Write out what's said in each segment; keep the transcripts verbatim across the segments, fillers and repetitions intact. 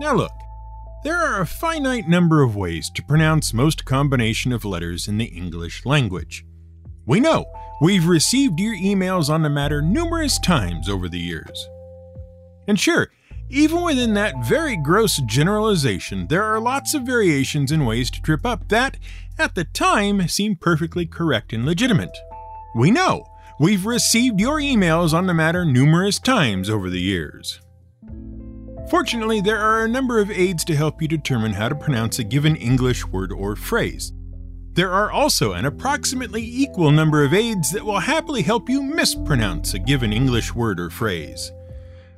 Now look, there are a finite number of ways to pronounce most combination of letters in the English language. We know, we've received your emails on the matter numerous times over the years. And sure, even within that very gross generalization, there are lots of variations and ways to trip up that, at the time, seem perfectly correct and legitimate. We know, we've received your emails on the matter numerous times over the years. Fortunately, there are a number of aids to help you determine how to pronounce a given English word or phrase. There are also an approximately equal number of aids that will happily help you mispronounce a given English word or phrase.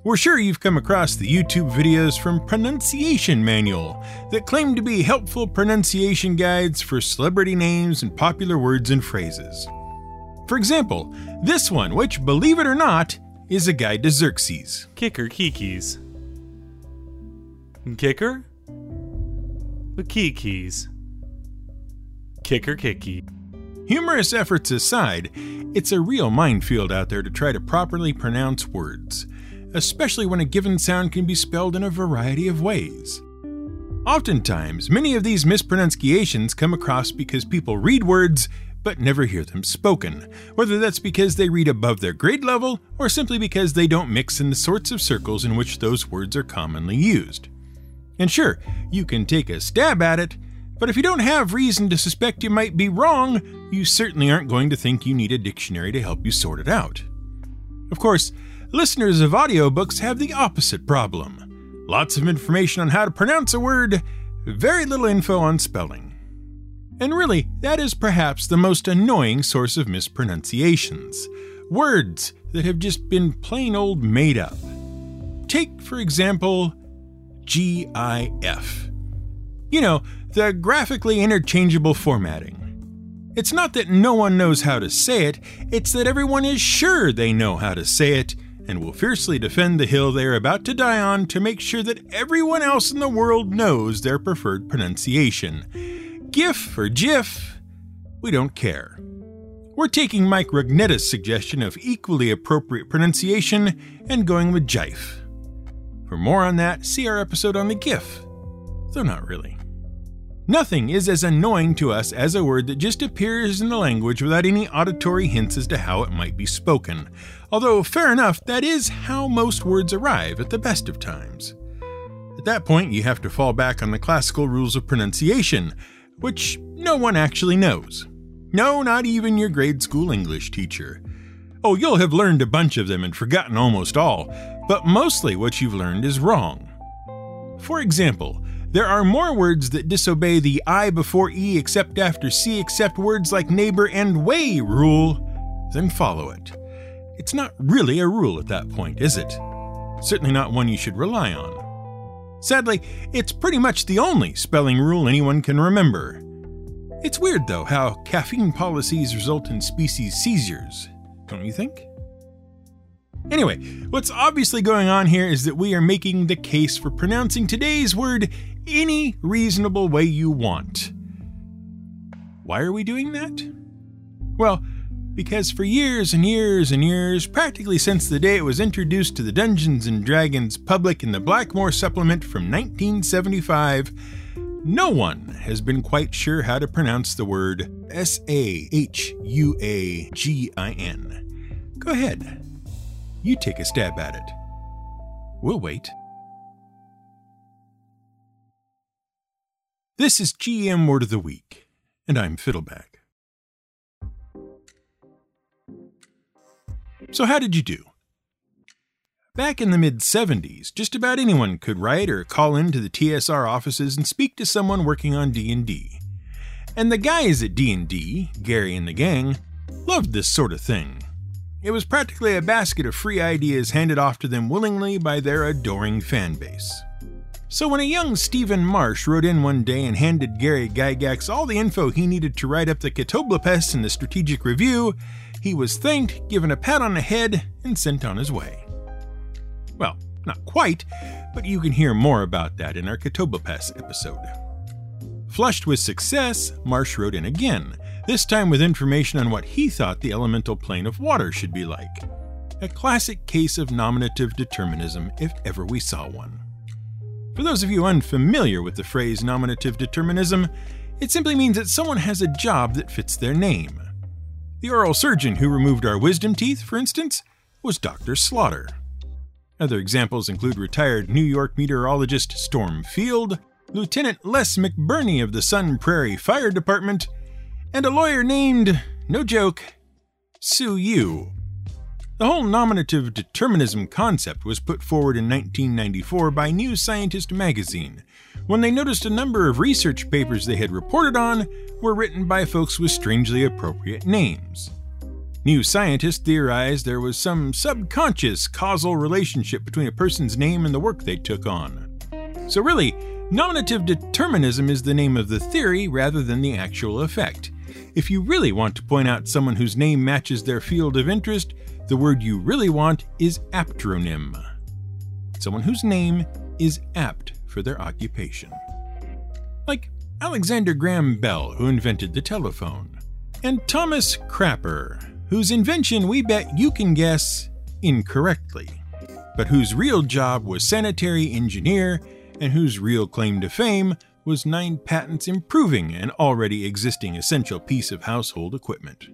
We're sure you've come across the YouTube videos from Pronunciation Manual that claim to be helpful pronunciation guides for celebrity names and popular words and phrases. For example, this one, which, believe it or not, is a guide to Xerxes. Kicker Kikis. Kicker? The Kikis. Kicker Kiki. Humorous efforts aside, it's a real minefield out there to try to properly pronounce words, especially when a given sound can be spelled in a variety of ways. Oftentimes, many of these mispronunciations come across because people read words but never hear them spoken, whether that's because they read above their grade level or simply because they don't mix in the sorts of circles in which those words are commonly used. And sure, you can take a stab at it, but if you don't have reason to suspect you might be wrong, you certainly aren't going to think you need a dictionary to help you sort it out. Of course, listeners of audiobooks have the opposite problem. Lots of information on how to pronounce a word, very little info on spelling. And really, that is perhaps the most annoying source of mispronunciations. Words that have just been plain old made up. Take, for example, G I F. You know, the graphically interchangeable formatting. It's not that no one knows how to say it, it's that everyone is sure they know how to say it, and will fiercely defend the hill they are about to die on to make sure that everyone else in the world knows their preferred pronunciation. GIF or GIF, we don't care. We're taking Mike Rugnetta's suggestion of equally appropriate pronunciation and going with Jife. For more on that, see our episode on the GIF. Though not really. Nothing is as annoying to us as a word that just appears in the language without any auditory hints as to how it might be spoken. Although, fair enough, that is how most words arrive at the best of times. At that point, you have to fall back on the classical rules of pronunciation, which no one actually knows. No, not even your grade school English teacher. Oh, you'll have learned a bunch of them and forgotten almost all, but mostly what you've learned is wrong. For example, there are more words that disobey the I before E except after C except words like neighbor and way rule than follow it. It's not really a rule at that point, is it? Certainly not one you should rely on. Sadly, it's pretty much the only spelling rule anyone can remember. It's weird though how caffeine policies result in species seizures, don't you think? Anyway, what's obviously going on here is that we are making the case for pronouncing today's word any reasonable way you want. Why are we doing that? Well, because for years and years and years, practically since the day it was introduced to the Dungeons and Dragons public in the Blackmoor supplement from nineteen seventy-five, no one has been quite sure how to pronounce the word S A H U A G I N. Go ahead. You take a stab at it. We'll wait. This is G M Word of the Week, and I'm Fiddleback. So how did you do? Back in the mid seventies, just about anyone could write or call into the T S R offices and speak to someone working on D and D. And the guys at D and D, Gary and the gang, loved this sort of thing. It was practically a basket of free ideas handed off to them willingly by their adoring fanbase. So when a young Stephen Marsh wrote in one day and handed Gary Gygax all the info he needed to write up the Katoblepas in the Strategic Review, he was thanked, given a pat on the head, and sent on his way. Well, not quite, but you can hear more about that in our Katoblepas episode. Flushed with success, Marsh wrote in again, this time with information on what he thought the elemental plane of water should be like. A classic case of nominative determinism, if ever we saw one. For those of you unfamiliar with the phrase nominative determinism, it simply means that someone has a job that fits their name. The oral surgeon who removed our wisdom teeth, for instance, was Doctor Slaughter. Other examples include retired New York meteorologist Storm Field, Lieutenant Les McBurney of the Sun Prairie Fire Department, and a lawyer named, no joke, Sue Yu. The whole nominative determinism concept was put forward in nineteen ninety-four by New Scientist magazine, when they noticed a number of research papers they had reported on were written by folks with strangely appropriate names. New Scientist theorized there was some subconscious causal relationship between a person's name and the work they took on. So really, nominative determinism is the name of the theory rather than the actual effect. If you really want to point out someone whose name matches their field of interest, the word you really want is aptronym. Someone whose name is apt for their occupation. Like Alexander Graham Bell, who invented the telephone, and Thomas Crapper, whose invention we bet you can guess incorrectly, but whose real job was sanitary engineer and whose real claim to fame was nine patents improving an already existing essential piece of household equipment.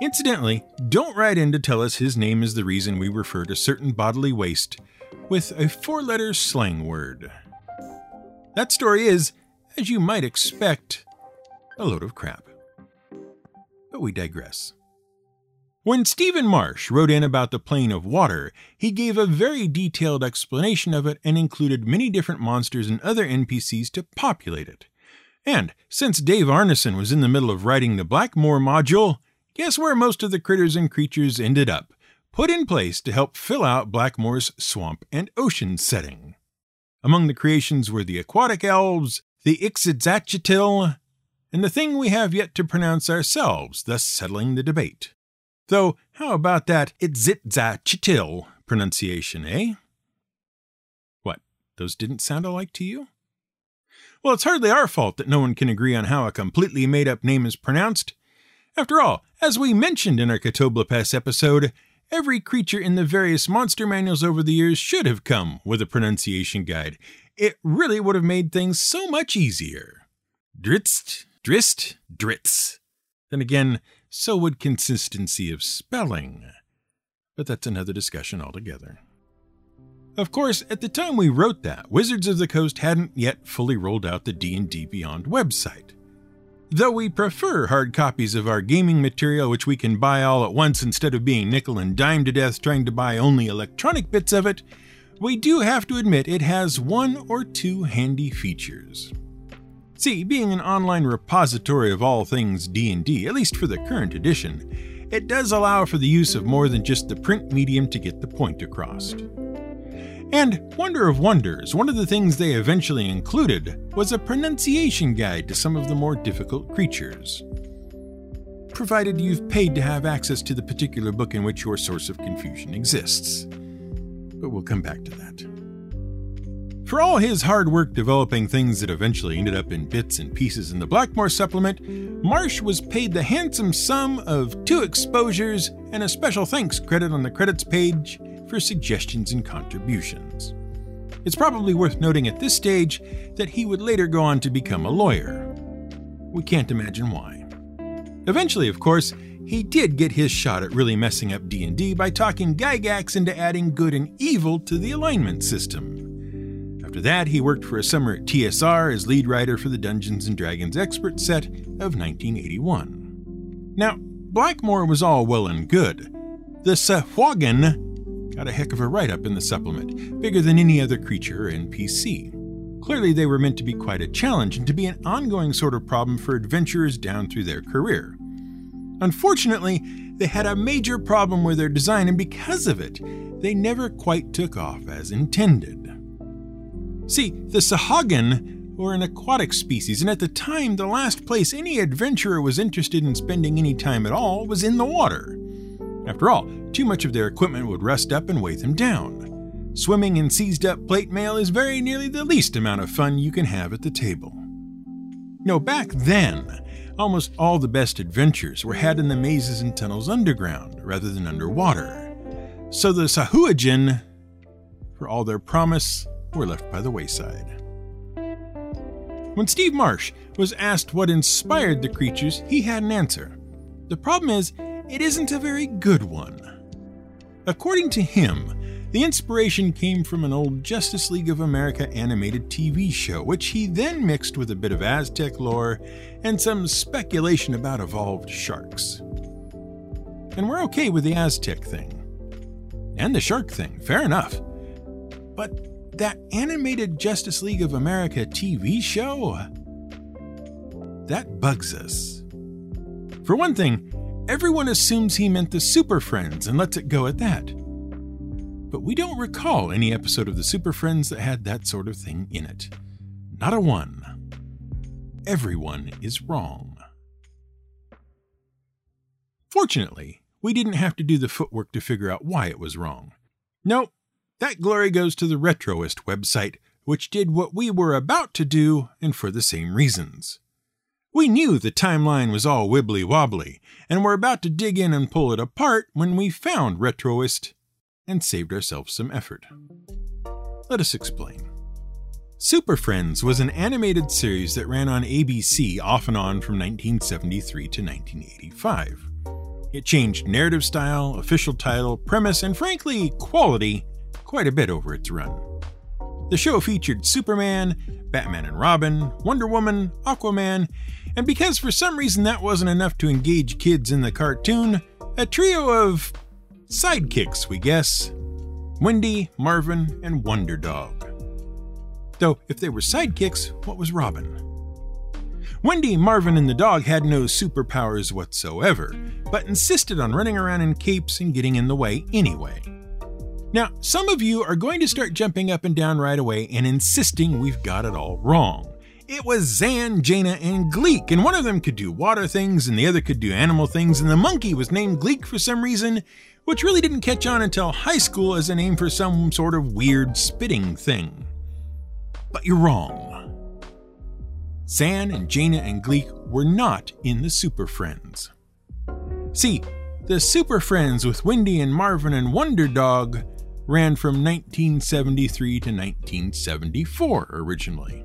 Incidentally, don't write in to tell us his name is the reason we refer to certain bodily waste with a four-letter slang word. That story is, as you might expect, a load of crap. But we digress. When Stephen Marsh wrote in about the plane of water, he gave a very detailed explanation of it and included many different monsters and other N P Cs to populate it. And since Dave Arneson was in the middle of writing the Blackmoor module, guess where most of the critters and creatures ended up, put in place to help fill out Blackmoor's swamp and ocean setting. Among the creations were the aquatic elves, the Ixizachitil, and the thing we have yet to pronounce ourselves, thus settling the debate. Though, how about that Ixizachitil pronunciation, eh? What, those didn't sound alike to you? Well, it's hardly our fault that no one can agree on how a completely made-up name is pronounced. After all, as we mentioned in our Katoblepas episode, every creature in the various monster manuals over the years should have come with a pronunciation guide. It really would have made things so much easier. Dritzt, drist, dritz. Then again, so would consistency of spelling. But that's another discussion altogether. Of course, at the time we wrote that, Wizards of the Coast hadn't yet fully rolled out the D and D Beyond website. Though we prefer hard copies of our gaming material which we can buy all at once instead of being nickel and dime to death trying to buy only electronic bits of it, we do have to admit it has one or two handy features. See, being an online repository of all things D and D, at least for the current edition, it does allow for the use of more than just the print medium to get the point across. And, wonder of wonders, one of the things they eventually included was a pronunciation guide to some of the more difficult creatures. Provided you've paid to have access to the particular book in which your source of confusion exists. But we'll come back to that. For all his hard work developing things that eventually ended up in bits and pieces in the Blackmoor supplement, Marsh was paid the handsome sum of two exposures and a special thanks credit on the credits page for suggestions and contributions. It's probably worth noting at this stage that he would later go on to become a lawyer. We can't imagine why. Eventually, of course, he did get his shot at really messing up D and D by talking Gygax into adding good and evil to the alignment system. After that, he worked for a summer at T S R as lead writer for the Dungeons and Dragons expert set of nineteen eighty-one. Now, Blackmoor was all well and good. The Sahuagin got a heck of a write-up in the supplement, bigger than any other creature or N P C. Clearly they were meant to be quite a challenge and to be an ongoing sort of problem for adventurers down through their career. Unfortunately, they had a major problem with their design, and because of it, they never quite took off as intended. See, the Sahuagin were an aquatic species, and at the time, the last place any adventurer was interested in spending any time at all was in the water. After all, too much of their equipment would rust up and weigh them down. Swimming in seized-up plate mail is very nearly the least amount of fun you can have at the table. No, back then, almost all the best adventures were had in the mazes and tunnels underground, rather than underwater. So the Sahuagin, for all their promise, were left by the wayside. When Steve Marsh was asked what inspired the creatures, he had an answer. The problem is, it isn't a very good one. According to him, the inspiration came from an old Justice League of America animated T V show, which he then mixed with a bit of Aztec lore and some speculation about evolved sharks. And we're okay with the Aztec thing. And the shark thing, fair enough. But that animated Justice League of America T V show? That bugs us. For one thing, everyone assumes he meant the Super Friends and lets it go at that. But we don't recall any episode of the Super Friends that had that sort of thing in it. Not a one. Everyone is wrong. Fortunately, we didn't have to do the footwork to figure out why it was wrong. Nope. That glory goes to the Retroist website, which did what we were about to do, and for the same reasons. We knew the timeline was all wibbly-wobbly, and were about to dig in and pull it apart when we found Retroist and saved ourselves some effort. Let us explain. Super Friends was an animated series that ran on A B C off and on from nineteen seventy-three to nineteen eighty-five. It changed narrative style, official title, premise, and frankly, quality quite a bit over its run. The show featured Superman, Batman and Robin, Wonder Woman, Aquaman, and because for some reason that wasn't enough to engage kids in the cartoon, a trio of sidekicks, we guess. Wendy, Marvin, and Wonder Dog. Though, if they were sidekicks, what was Robin? Wendy, Marvin, and the dog had no superpowers whatsoever, but insisted on running around in capes and getting in the way anyway. Now, some of you are going to start jumping up and down right away and insisting we've got it all wrong. It was Zan, Jaina, and Gleek, and one of them could do water things, and the other could do animal things, and the monkey was named Gleek for some reason, which really didn't catch on until high school as a name for some sort of weird spitting thing. But you're wrong. Zan and Jaina and Gleek were not in the Super Friends. See, the Super Friends with Wendy and Marvin and Wonder Dog ran from nineteen seventy-three to nineteen seventy-four originally.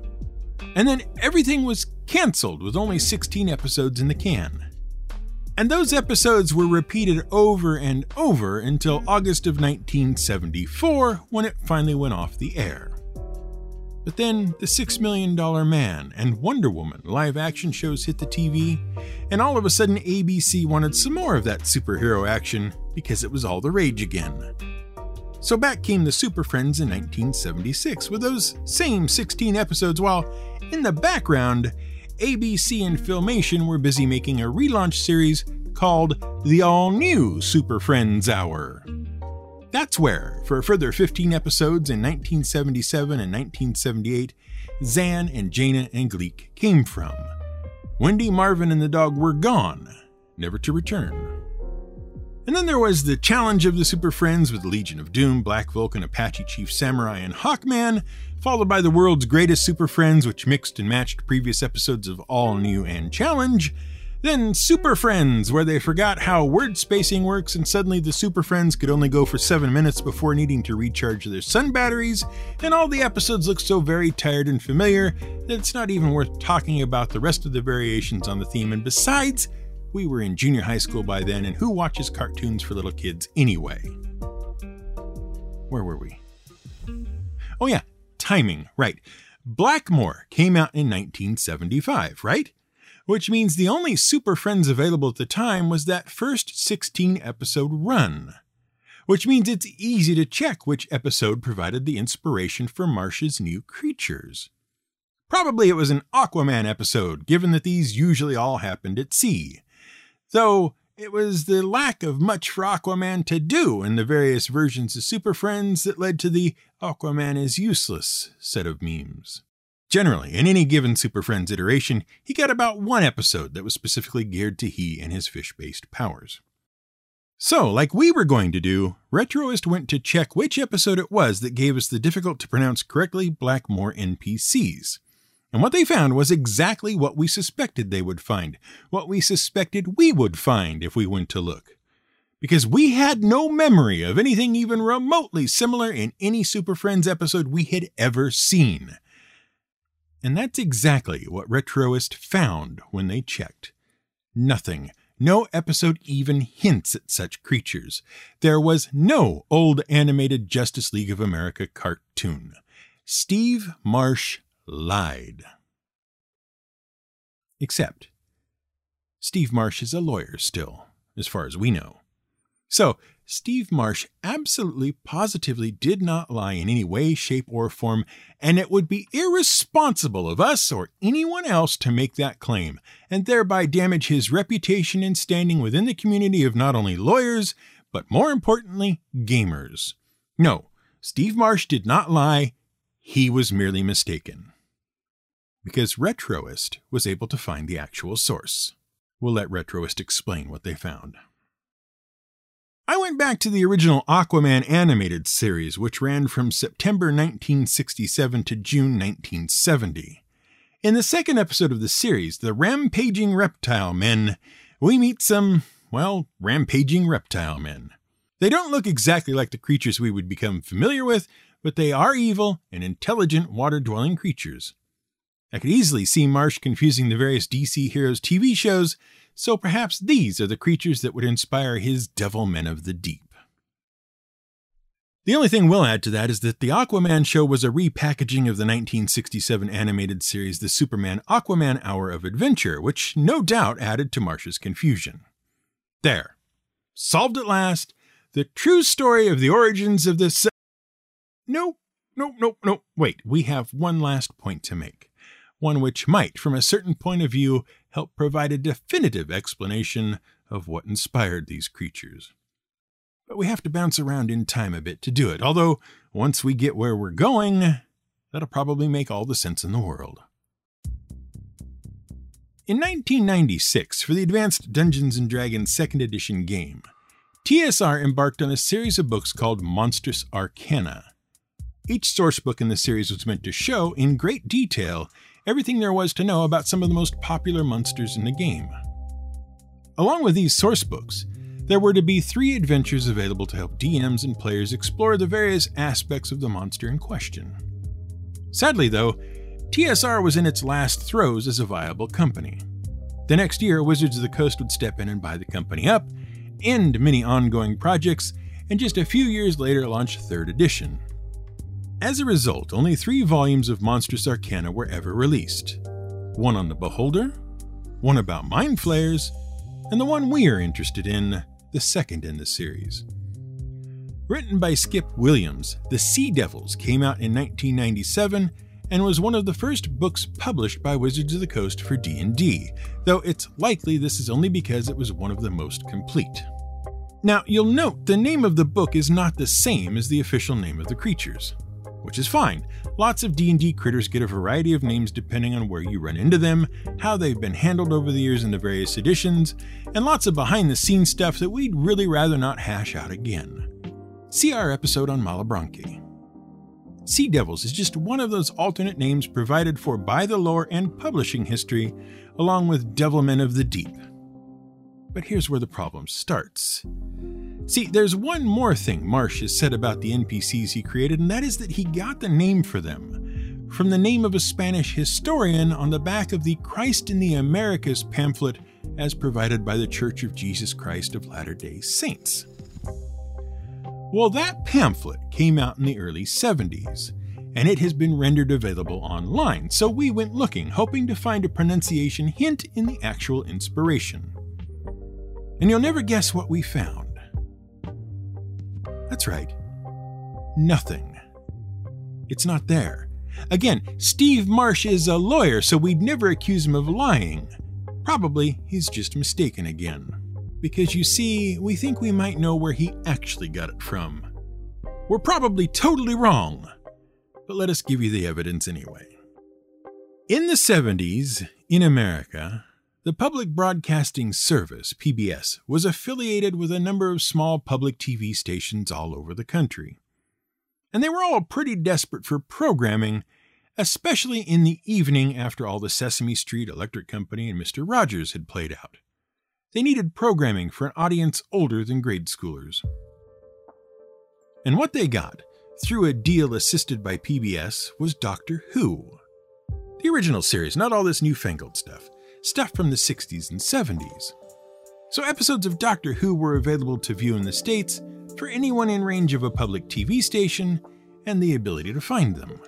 And then everything was canceled with only sixteen episodes in the can. And those episodes were repeated over and over until August of nineteen seventy-four when it finally went off the air. But then the six million dollar Man and Wonder Woman live action shows hit the T V, and all of a sudden A B C wanted some more of that superhero action because it was all the rage again. So back came the Super Friends in nineteen seventy-six with those same sixteen episodes, while in the background, A B C and Filmation were busy making a relaunch series called The All New Super Friends Hour. That's where, for a further fifteen episodes in nineteen seventy-seven and nineteen seventy-eight, Zan and Jaina and Gleek came from. Wendy, Marvin, and the dog were gone, never to return. And then there was the challenge of the Super Friends with Legion of Doom, Black Vulcan, Apache Chief Samurai, and Hawkman, followed by the world's greatest Super Friends, which mixed and matched previous episodes of All New and Challenge. Then Super Friends, where they forgot how word spacing works, and suddenly the Super Friends could only go for seven minutes before needing to recharge their sun batteries, and all the episodes look so very tired and familiar that it's not even worth talking about the rest of the variations on the theme. And besides, we were in junior high school by then, and who watches cartoons for little kids anyway? Where were we? Oh yeah, timing, right. Blackmoor came out in nineteen seventy-five, right? Which means the only Super Friends available at the time was that first sixteen-episode run. Which means it's easy to check which episode provided the inspiration for Marsh's new creatures. Probably it was an Aquaman episode, given that these usually all happened at sea. Though, it was the lack of much for Aquaman to do in the various versions of Super Friends that led to the Aquaman is useless set of memes. Generally, in any given Super Friends iteration, he got about one episode that was specifically geared to he and his fish-based powers. So, like we were going to do, Retroist went to check which episode it was that gave us the difficult-to-pronounce correctly Blackmoor N P Cs. And what they found was exactly what we suspected they would find, what we suspected we would find if we went to look. because we had no memory of anything even remotely similar in any Super Friends episode we had ever seen. And that's exactly what Retroist found when they checked. Nothing. No episode even hints at such creatures. There was no old animated Justice League of America cartoon. Steve Marsh lied. Except, Steve Marsh is a lawyer still, as far as we know. So, Steve Marsh absolutely positively did not lie in any way, shape, or form, and it would be irresponsible of us or anyone else to make that claim, and thereby damage his reputation and standing within the community of not only lawyers, but more importantly, gamers. No, Steve Marsh did not lie. He was merely mistaken. Because Retroist was able to find the actual source. We'll let Retroist explain what they found. I went back to the original Aquaman animated series, which ran from September nineteen sixty-seven to June nineteen seventy. In the second episode of the series, The Rampaging Reptile Men, we meet some, well, rampaging reptile men. They don't look exactly like the creatures we would become familiar with, but they are evil and intelligent water-dwelling creatures. I could easily see Marsh confusing the various D C Heroes T V shows, so perhaps these are the creatures that would inspire his Devil Men of the Deep. The only thing we'll add to that is that the Aquaman show was a repackaging of the nineteen sixty-seven animated series The Superman Aquaman Hour of Adventure, which no doubt added to Marsh's confusion. There. Solved at last. The true story of the origins of the... Se- nope, nope, nope, nope. Wait, we have one last point to make. One which might, from a certain point of view, help provide a definitive explanation of what inspired these creatures. But we have to bounce around in time a bit to do it, although once we get where we're going, that'll probably make all the sense in the world. In nineteen ninety-six, for the advanced Dungeons and Dragons second edition game, T S R embarked on a series of books called Monstrous Arcana. Each sourcebook in the series was meant to show, in great detail, everything there was to know about some of the most popular monsters in the game. Along with these sourcebooks, there were to be three adventures available to help D Ms and players explore the various aspects of the monster in question. Sadly though, T S R was in its last throes as a viable company. The next year, Wizards of the Coast would step in and buy the company up, end many ongoing projects, and just a few years later launch third edition. As a result, only three volumes of Monstrous Arcana were ever released. One on the Beholder, one about Mind Flayers, and the one we are interested in, the second in the series. Written by Skip Williams, The Sea Devils came out in nineteen ninety-seven and was one of the first books published by Wizards of the Coast for D and D, though it's likely this is only because it was one of the most complete. Now, you'll note the name of the book is not the same as the official name of the creatures. Which is fine. Lots of D and D critters get a variety of names depending on where you run into them, how they've been handled over the years in the various editions, and lots of behind-the-scenes stuff that we'd really rather not hash out again. See our episode on Malebranche. Sea Devils is just one of those alternate names provided for by the lore and publishing history, along with Devil Men of the Deep. But here's where the problem starts. See, there's one more thing Marsh has said about the N P Cs he created, and that is that he got the name for them from the name of a Spanish historian on the back of the Christ in the Americas pamphlet as provided by the Church of Jesus Christ of Latter-day Saints. Well, that pamphlet came out in the early seventies, and it has been rendered available online, so we went looking, hoping to find a pronunciation hint in the actual inspiration. And you'll never guess what we found. That's right. Nothing. It's not there. Again, Steve Marsh is a lawyer, so we'd never accuse him of lying. Probably he's just mistaken again. Because you see, we think we might know where he actually got it from. We're probably totally wrong, but let us give you the evidence anyway. In the seventies, in America, the Public Broadcasting Service, P B S, was affiliated with a number of small public T V stations all over the country. And they were all pretty desperate for programming, especially in the evening after all the Sesame Street, Electric Company, and Mister Rogers had played out. They needed programming for an audience older than grade schoolers. And what they got, through a deal assisted by P B S, was Doctor Who. The original series, not all this newfangled stuff. Stuff from the sixties and seventies. So episodes of Doctor Who were available to view in the States for anyone in range of a public T V station and the ability to find them.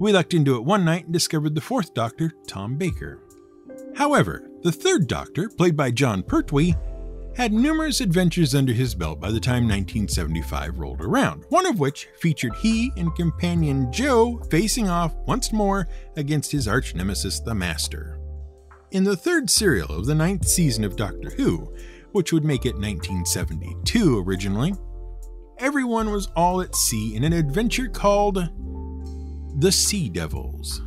We lucked into it one night and discovered the fourth Doctor, Tom Baker. However, the third Doctor, played by John Pertwee, had numerous adventures under his belt by the time nineteen seventy-five rolled around, one of which featured he and companion Joe facing off once more against his arch-nemesis, the Master. In the third serial of the ninth season of Doctor Who, which would make it nineteen seventy-two originally, everyone was all at sea in an adventure called The Sea Devils.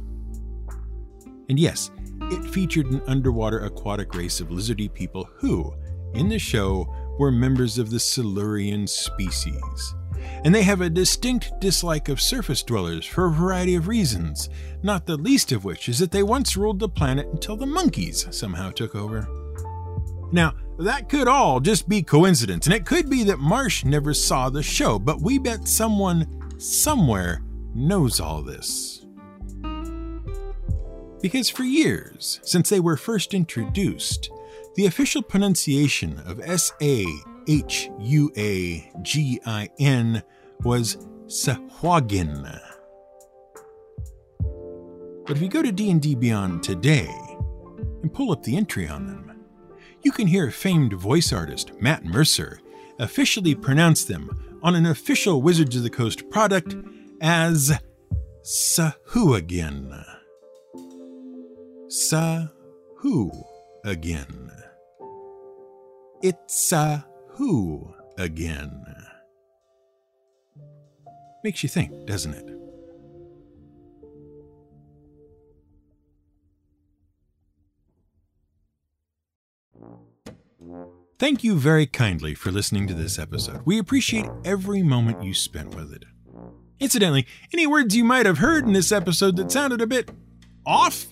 And yes, it featured an underwater aquatic race of lizardy people who, in the show, were members of the Silurian species, and they have a distinct dislike of surface dwellers for a variety of reasons, not the least of which is that they once ruled the planet until the monkeys somehow took over. Now, that could all just be coincidence, and it could be that Marsh never saw the show, but we bet someone somewhere knows all this. Because for years, since they were first introduced, the official pronunciation of S A H U A G I N was Sahuagin. But if you go to D and D Beyond today and pull up the entry on them, you can hear famed voice artist Matt Mercer officially pronounce them on an official Wizards of the Coast product as Sahuagin. Sahu again. It's a who again. Makes you think, doesn't it? Thank you very kindly for listening to this episode. We appreciate every moment you spent with it. Incidentally, any words you might have heard in this episode that sounded a bit off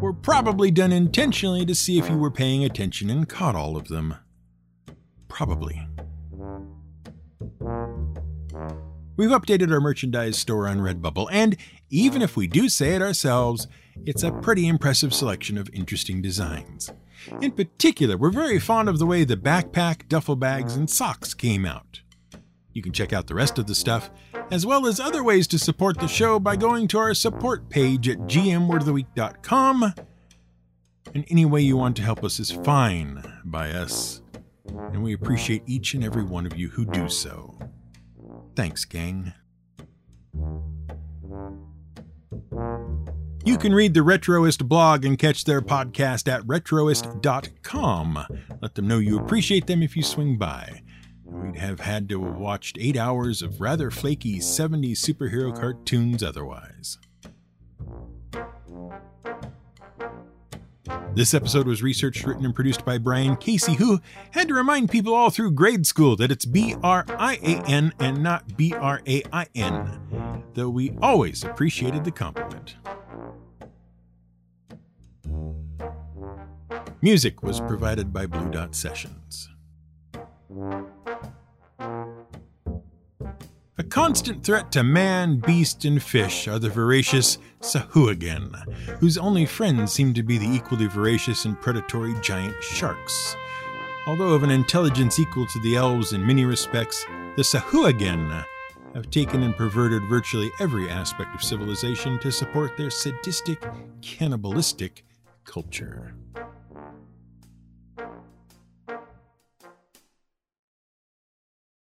were probably done intentionally to see if you were paying attention and caught all of them. Probably. We've updated our merchandise store on Redbubble, and even if we do say it ourselves, it's a pretty impressive selection of interesting designs. In particular, we're very fond of the way the backpack, duffel bags, and socks came out. You can check out the rest of the stuff, as well as other ways to support the show by going to our support page at g m word of the week dot com. And any way you want to help us is fine by us, and we appreciate each and every one of you who do so. Thanks, gang. You can read the Retroist blog and catch their podcast at retroist dot com. Let them know you appreciate them if you swing by. We'd have had to have watched eight hours of rather flaky seventies superhero cartoons otherwise. This episode was researched, written, and produced by Brian Casey, who had to remind people all through grade school that it's B R I A N and not B R A I N, though we always appreciated the compliment. Music was provided by Blue Dot Sessions. A constant threat to man, beast, and fish are the voracious Sahuagin, whose only friends seem to be the equally voracious and predatory giant sharks. Although of an intelligence equal to the elves in many respects, the Sahuagin have taken and perverted virtually every aspect of civilization to support their sadistic, cannibalistic culture.